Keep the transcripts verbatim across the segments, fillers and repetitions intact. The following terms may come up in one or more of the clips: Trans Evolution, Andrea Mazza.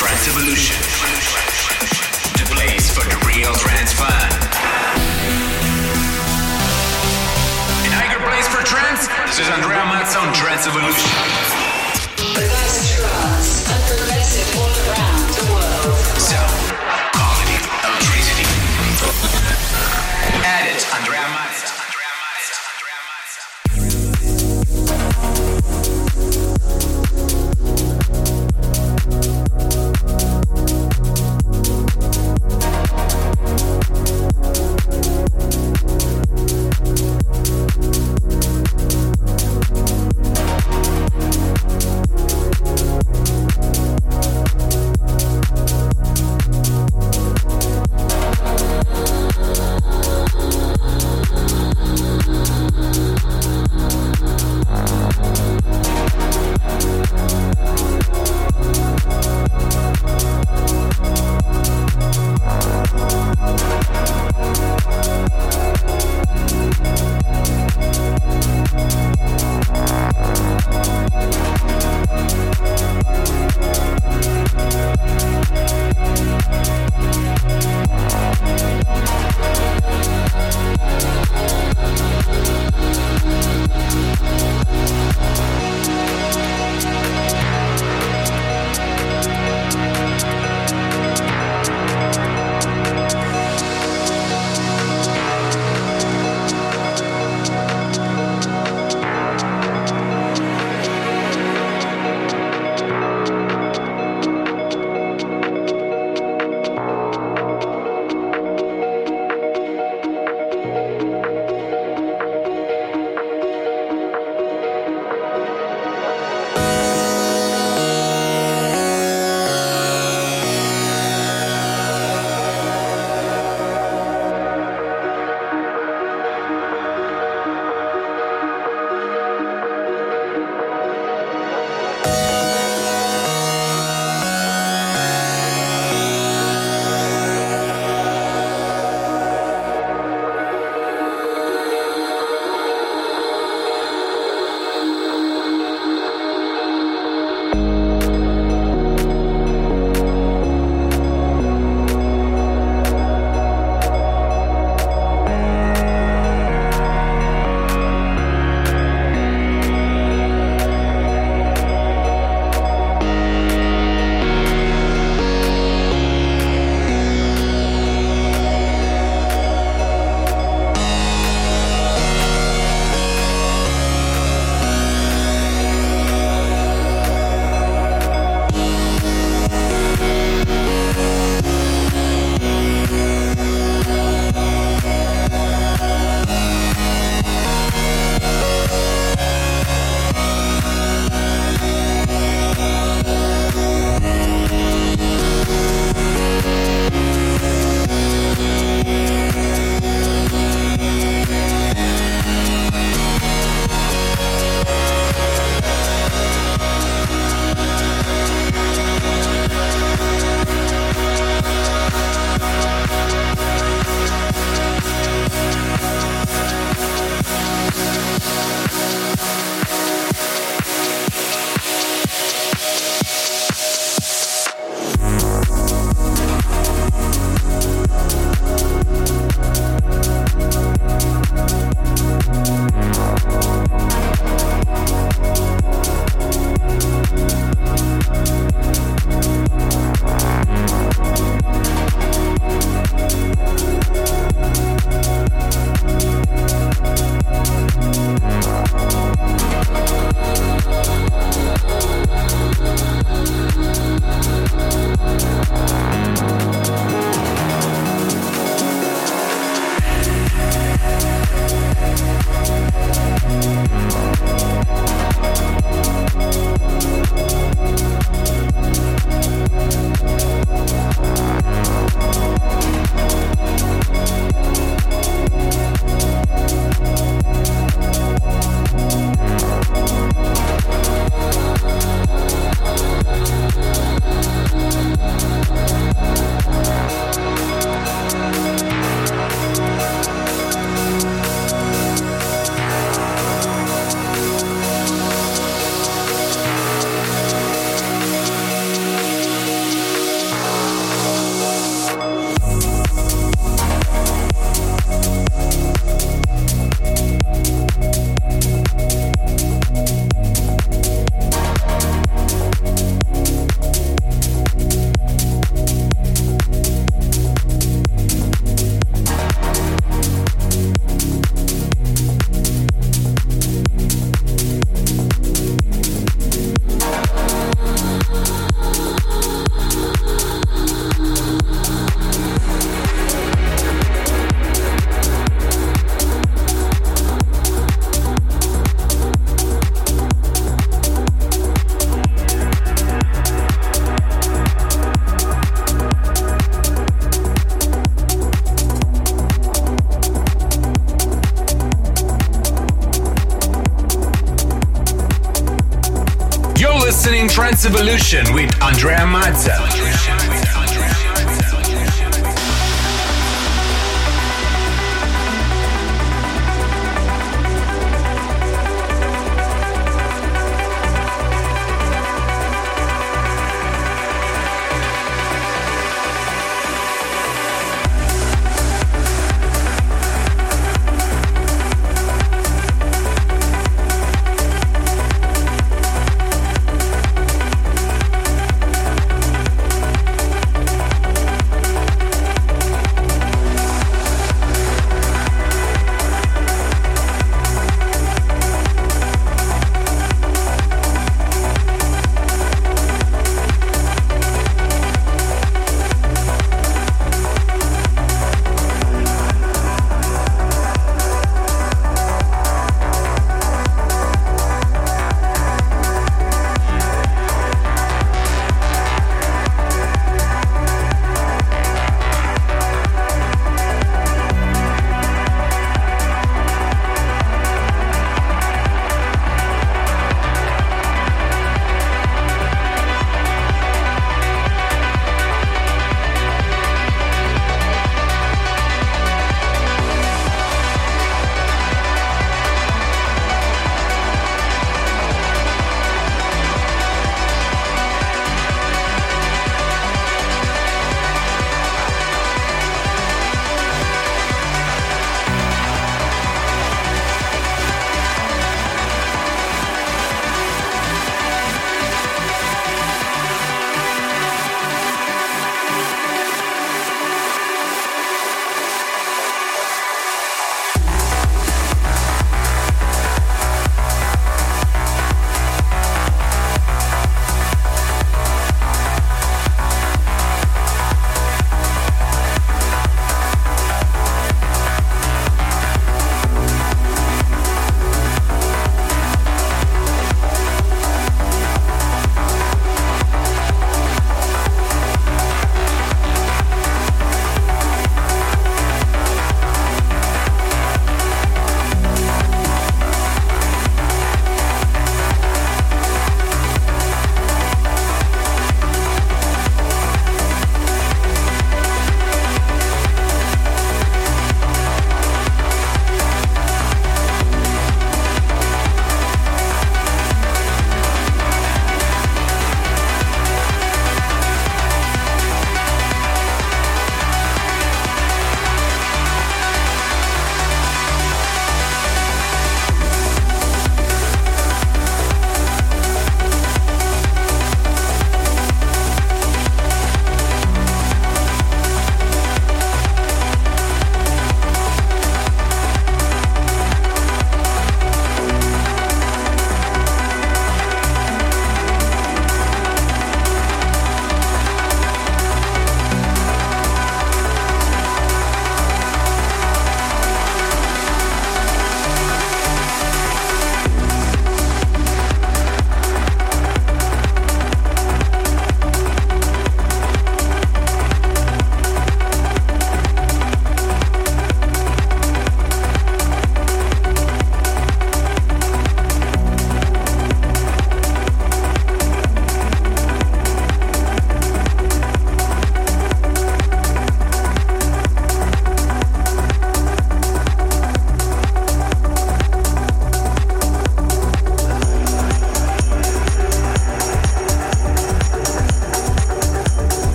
Trans Evolution, the place for the real trans fan. An eager place for trans? This is Andrea Mazza on Trans Evolution. The best trans and progressive all around the world. Sound, quality, electricity. Add it, Andrea Mazza. We'll be right back. Trans Evolution with Andrea Mazza.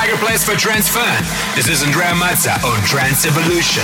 Tiger plays for Transfer. This is Andrea Mazza on Trans Evolution.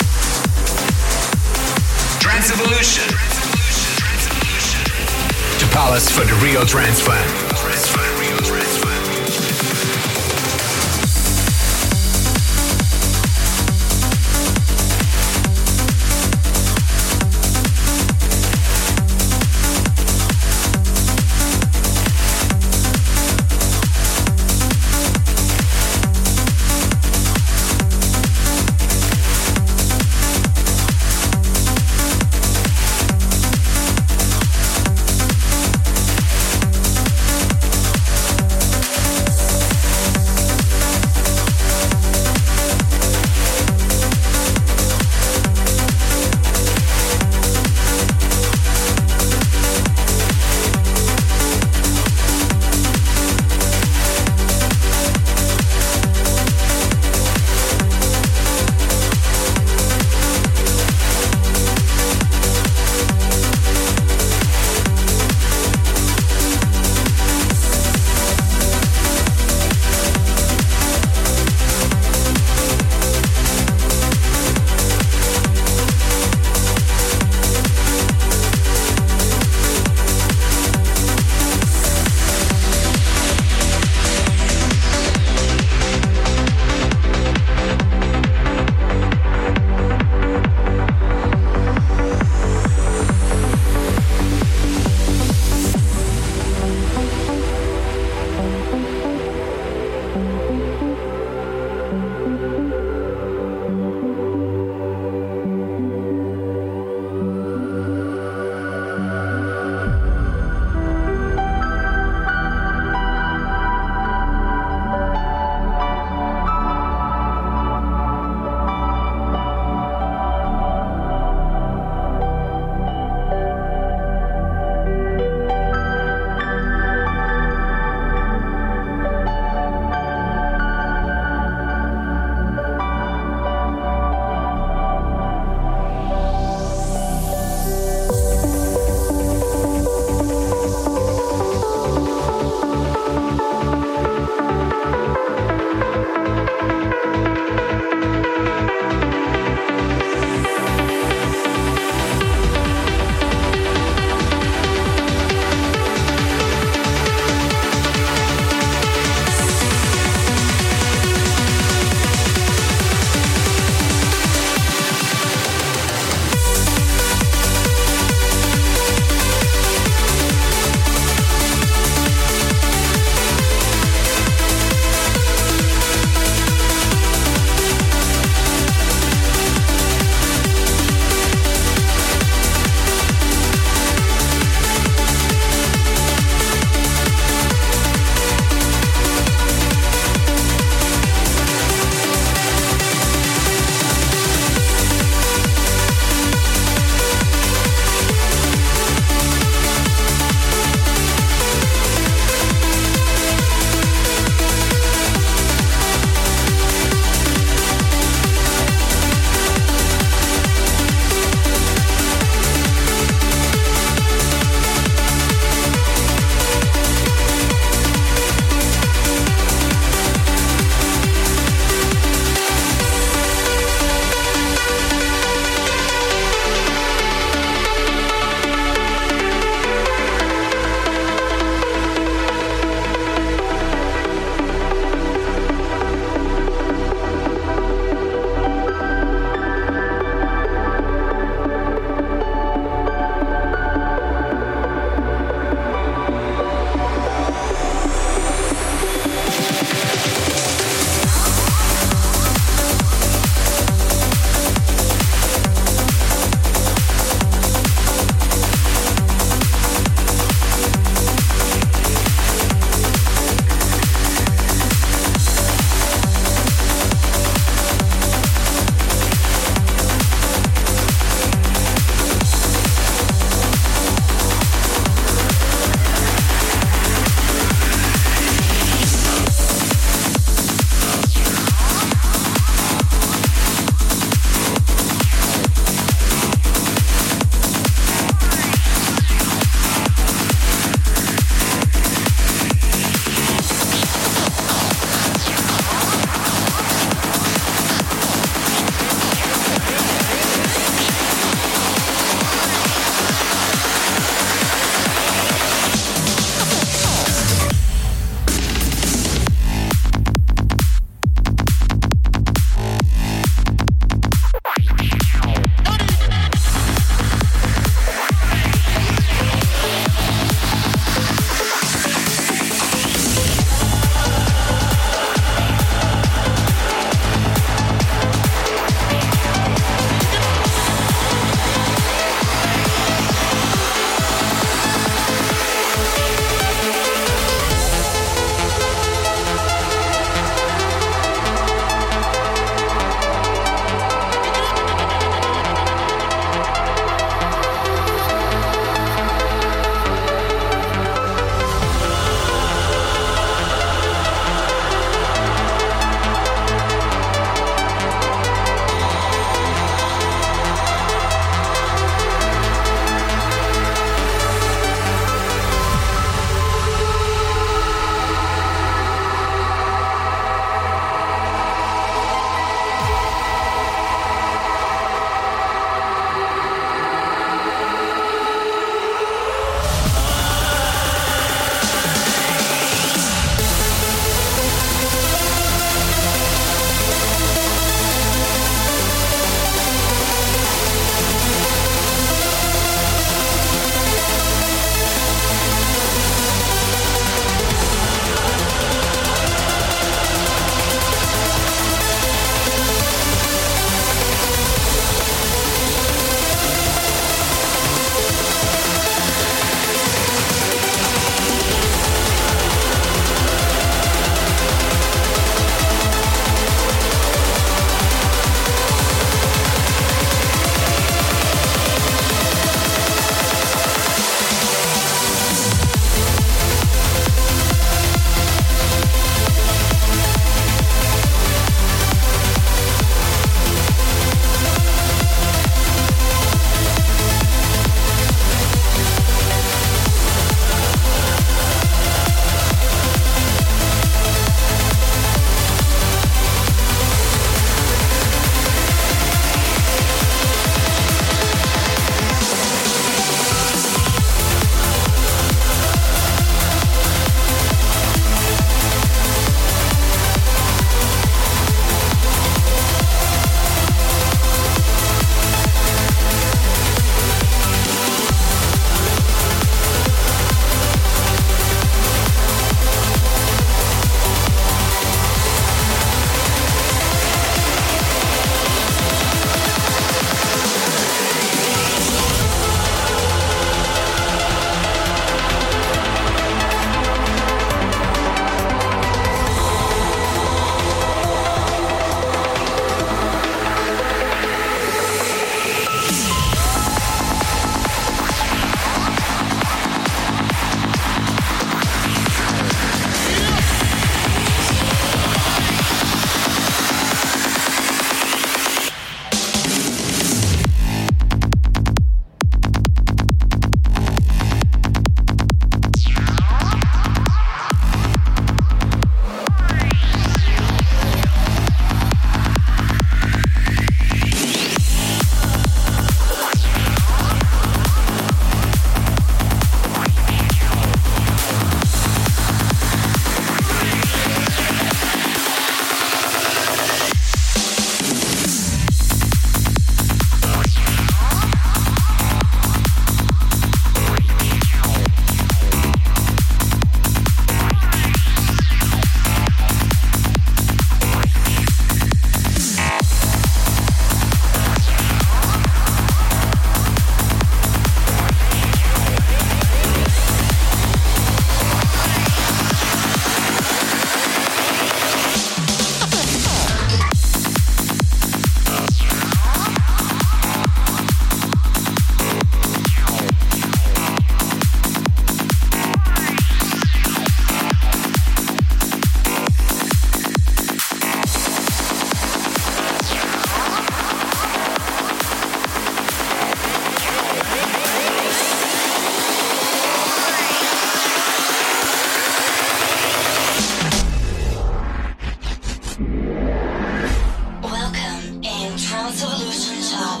Welcome in Trans Evolution chart.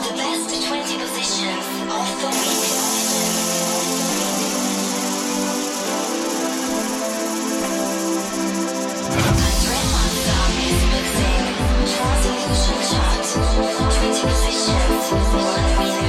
The best twenty positions of the week. Andrea Mazza is mixing Trans Evolution chart. twenty positions, one winner.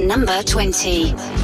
Number twenty. Nation.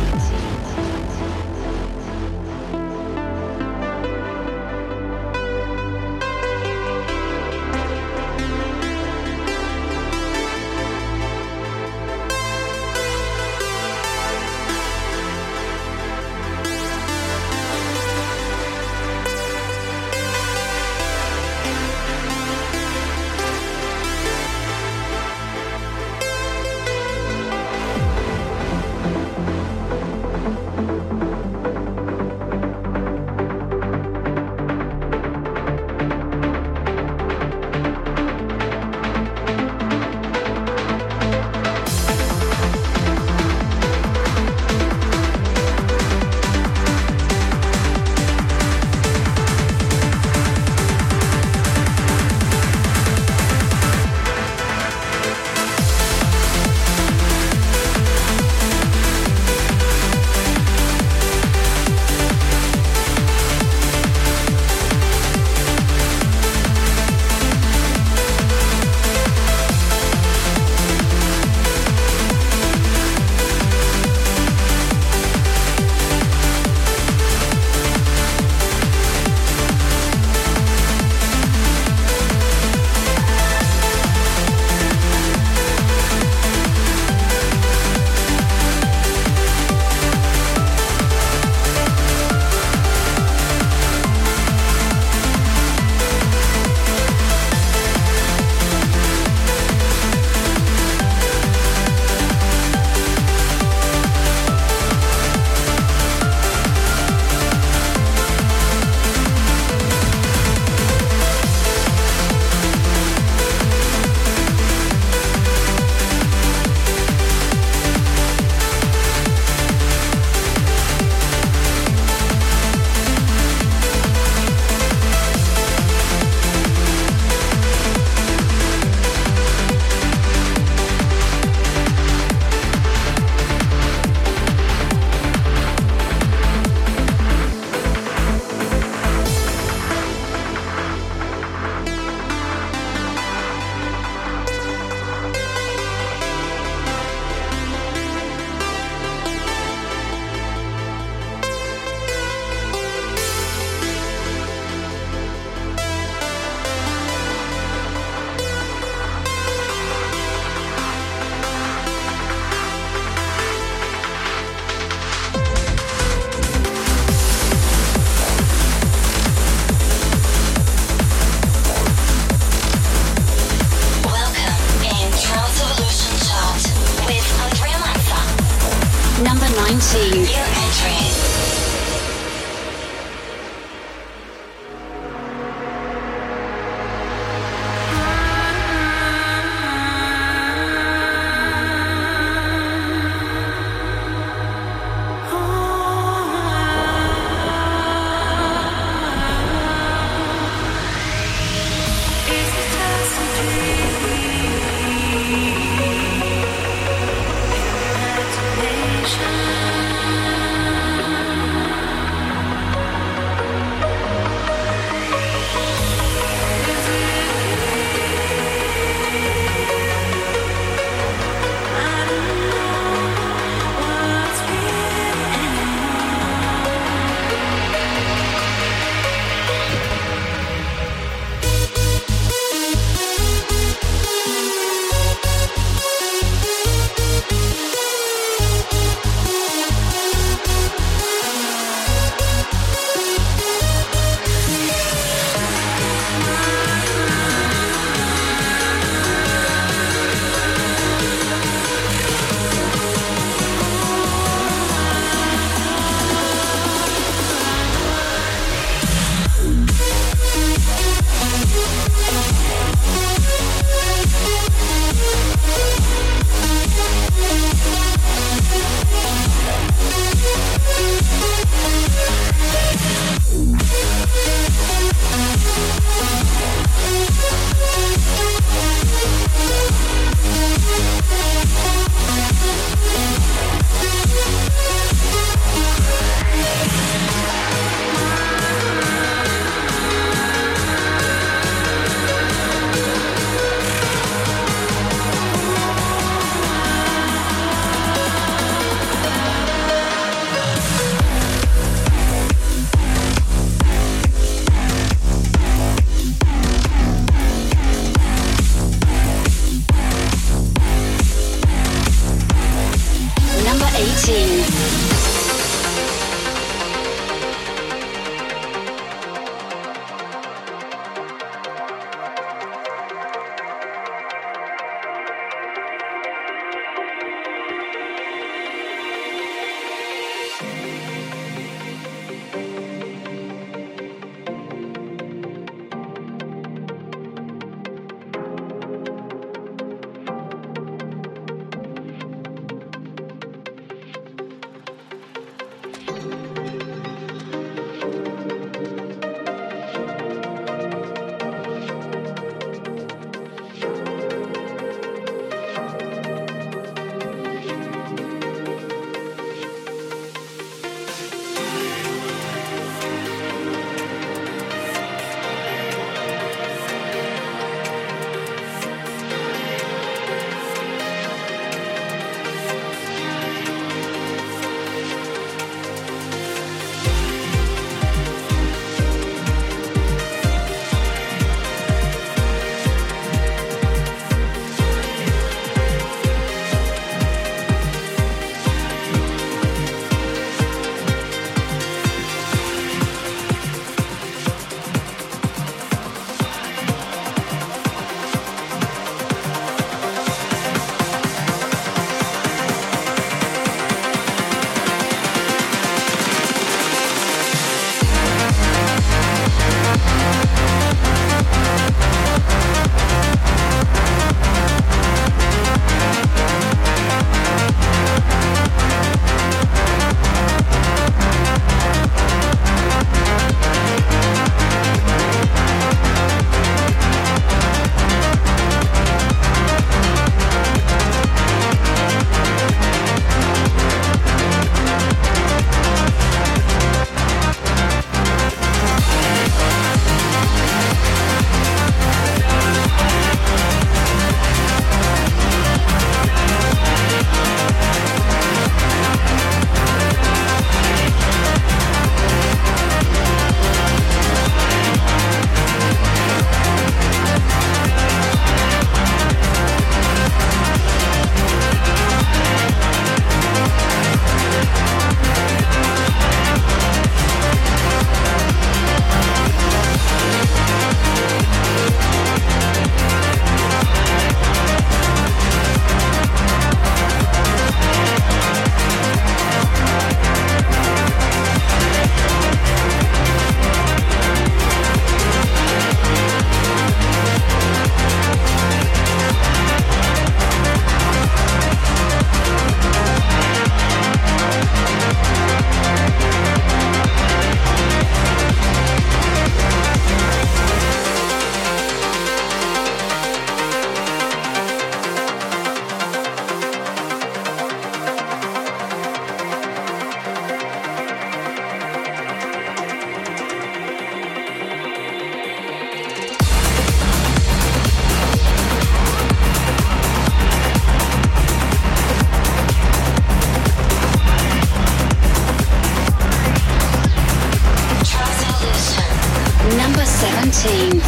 seventeen.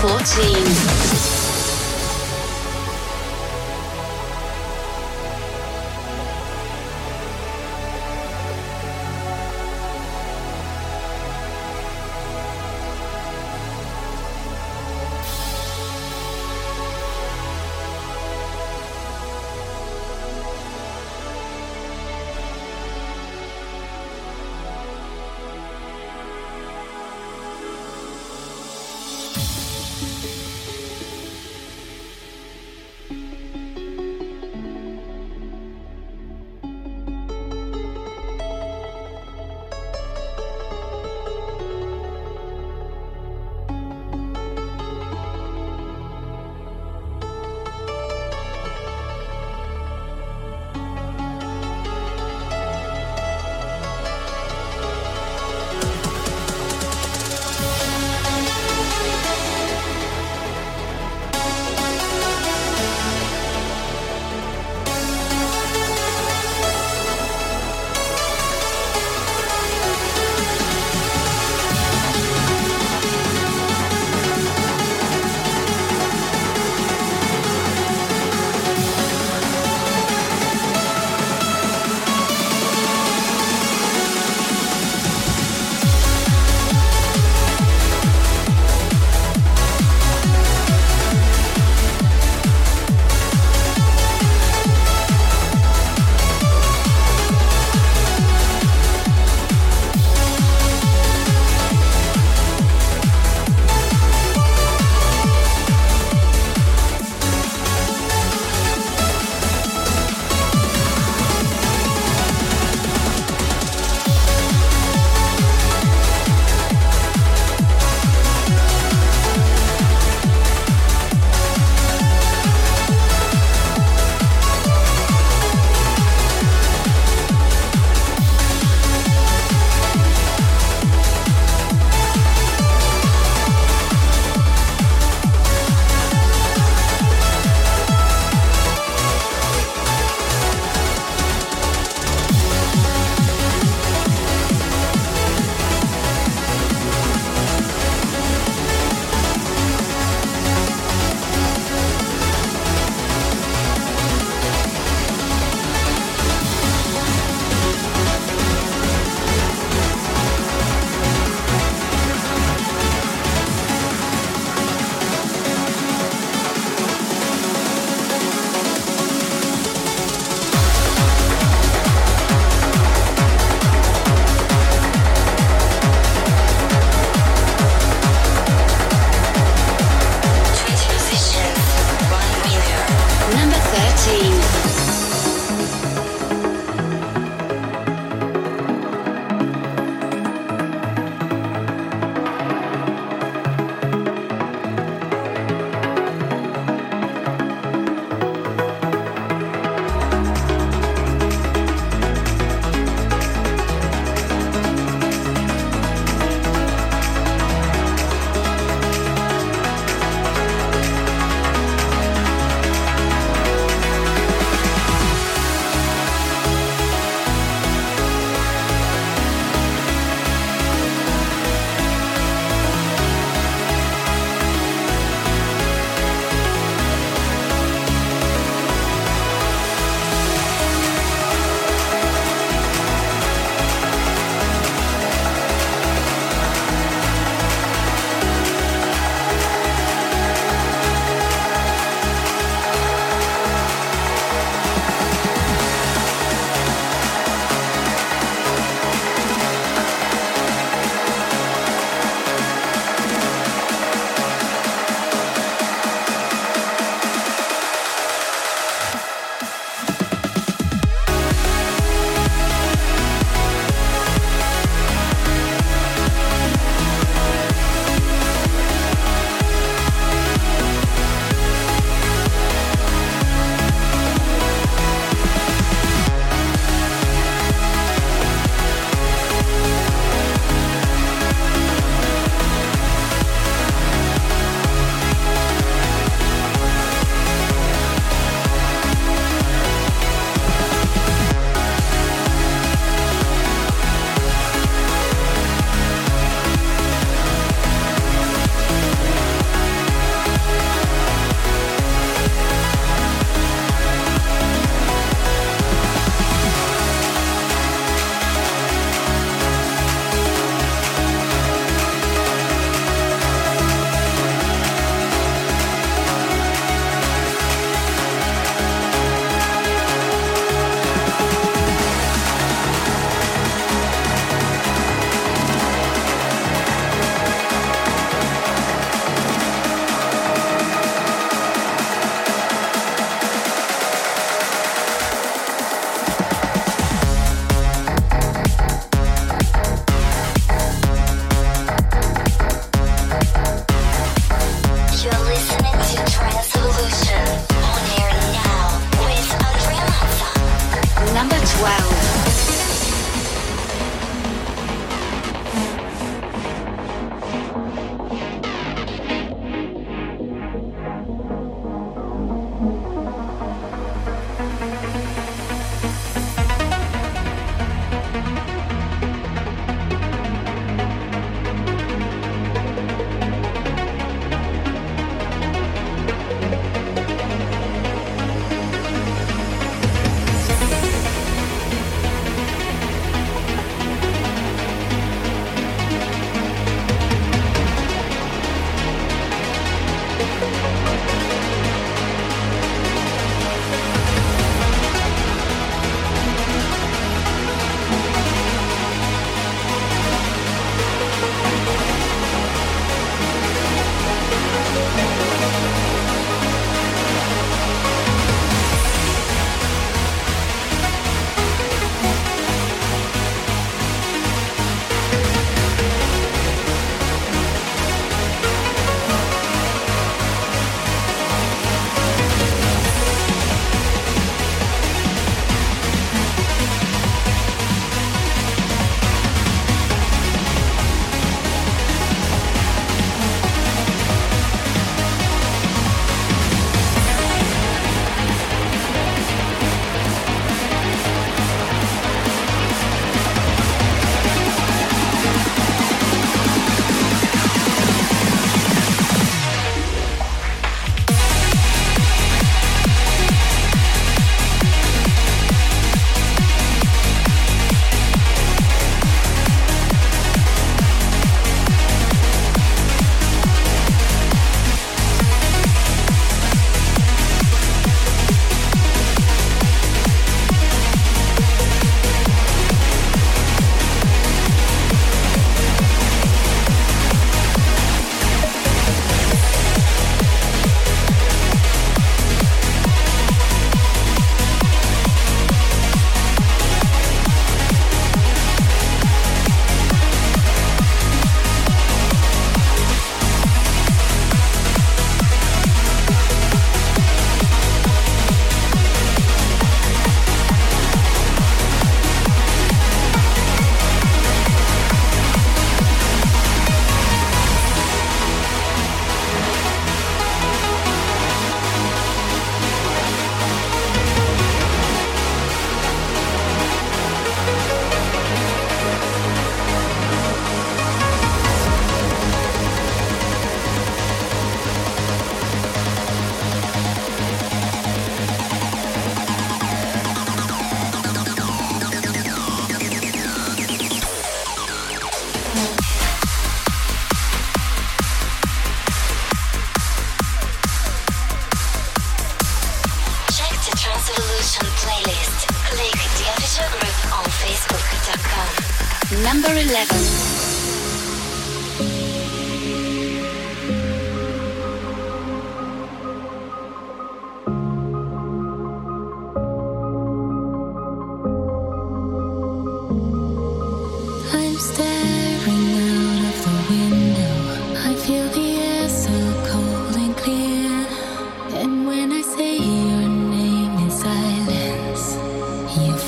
fourteen.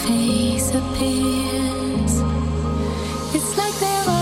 Face appears. It's like there are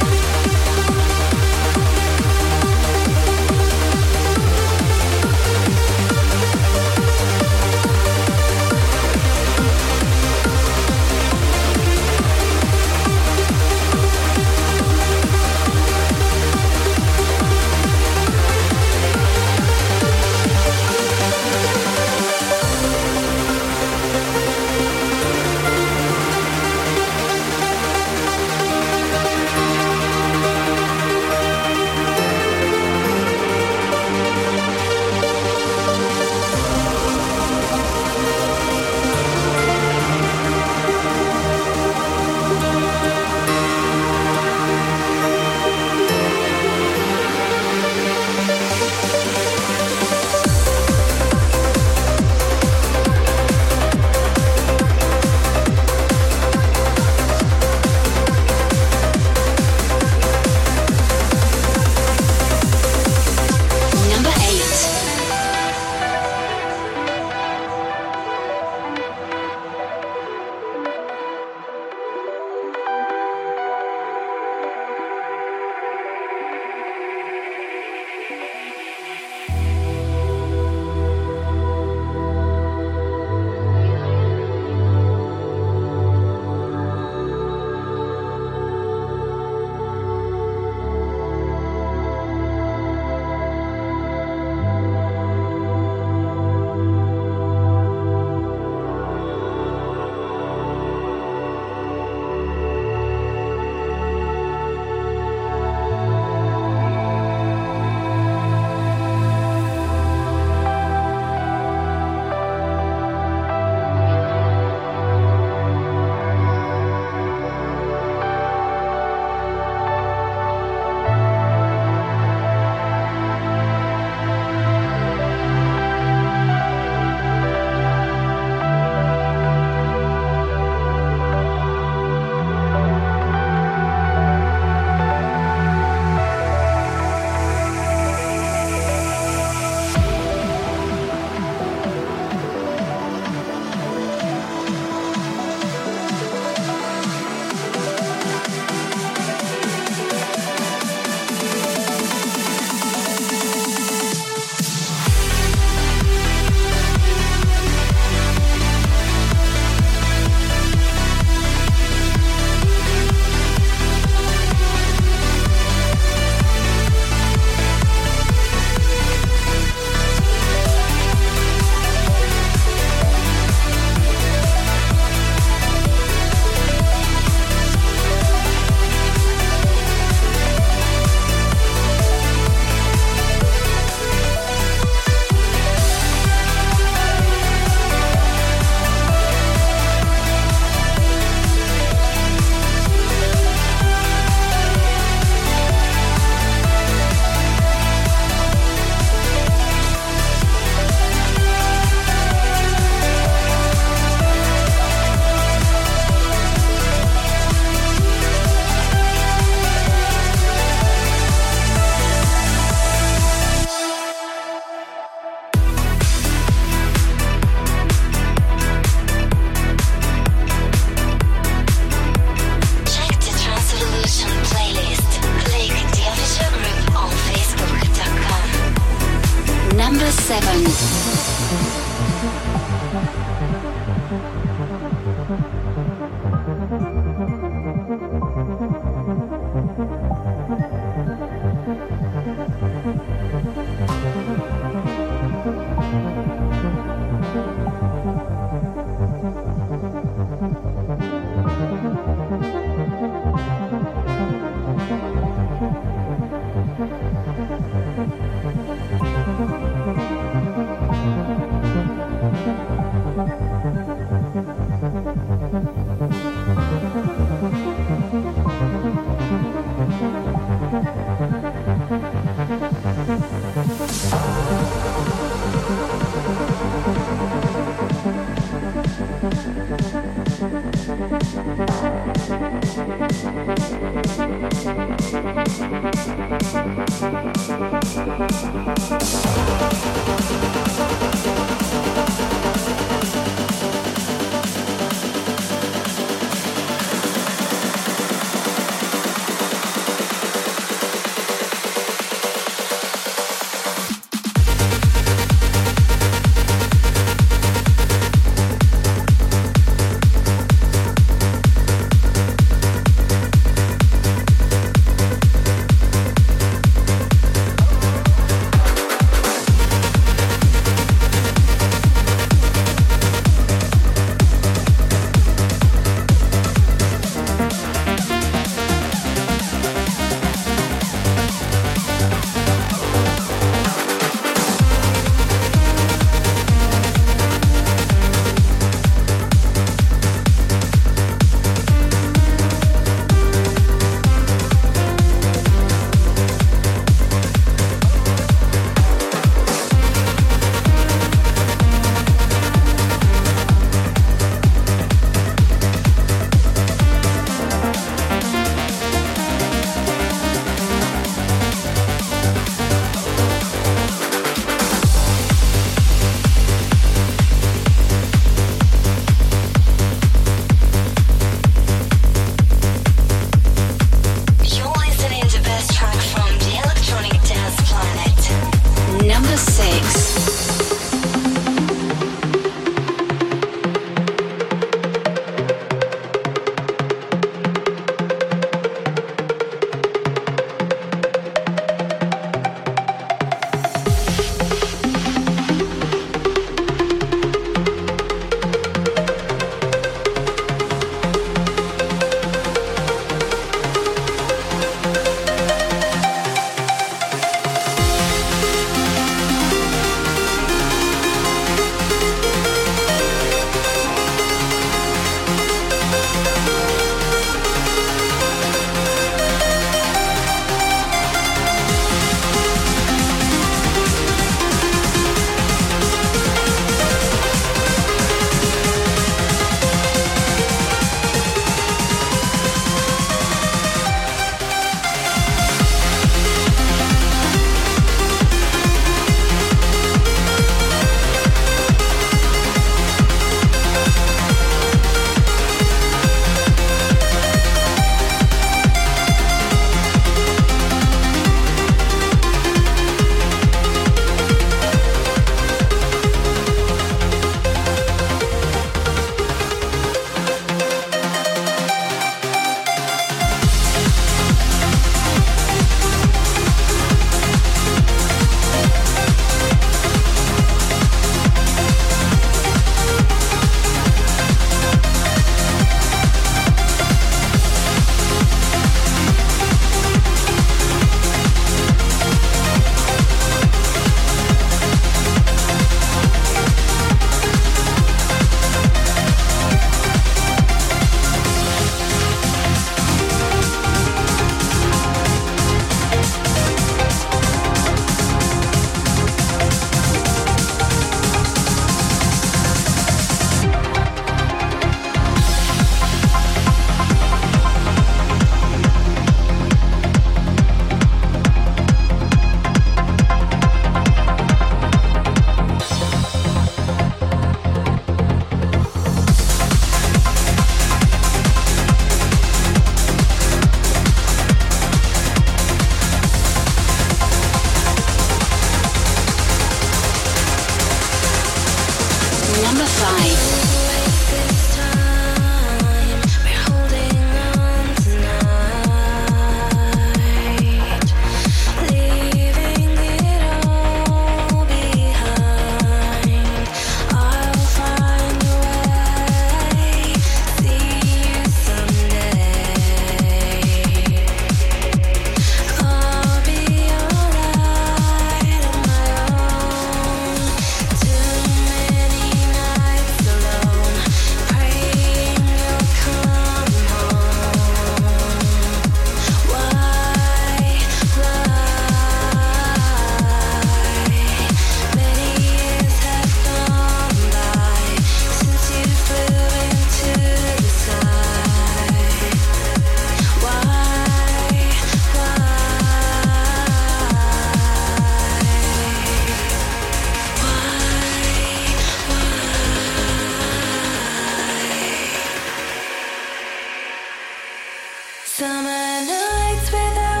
I'm searching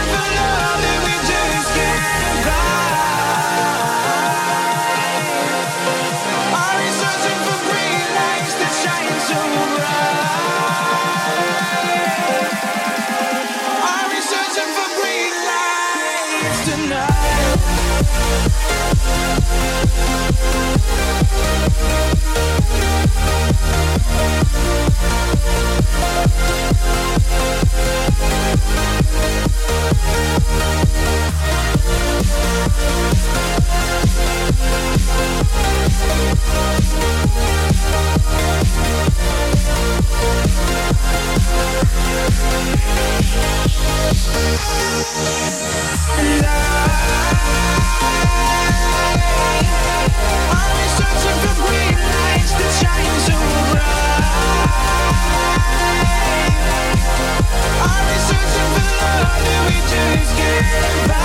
for love, and we just can't find.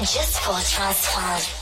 just for transform.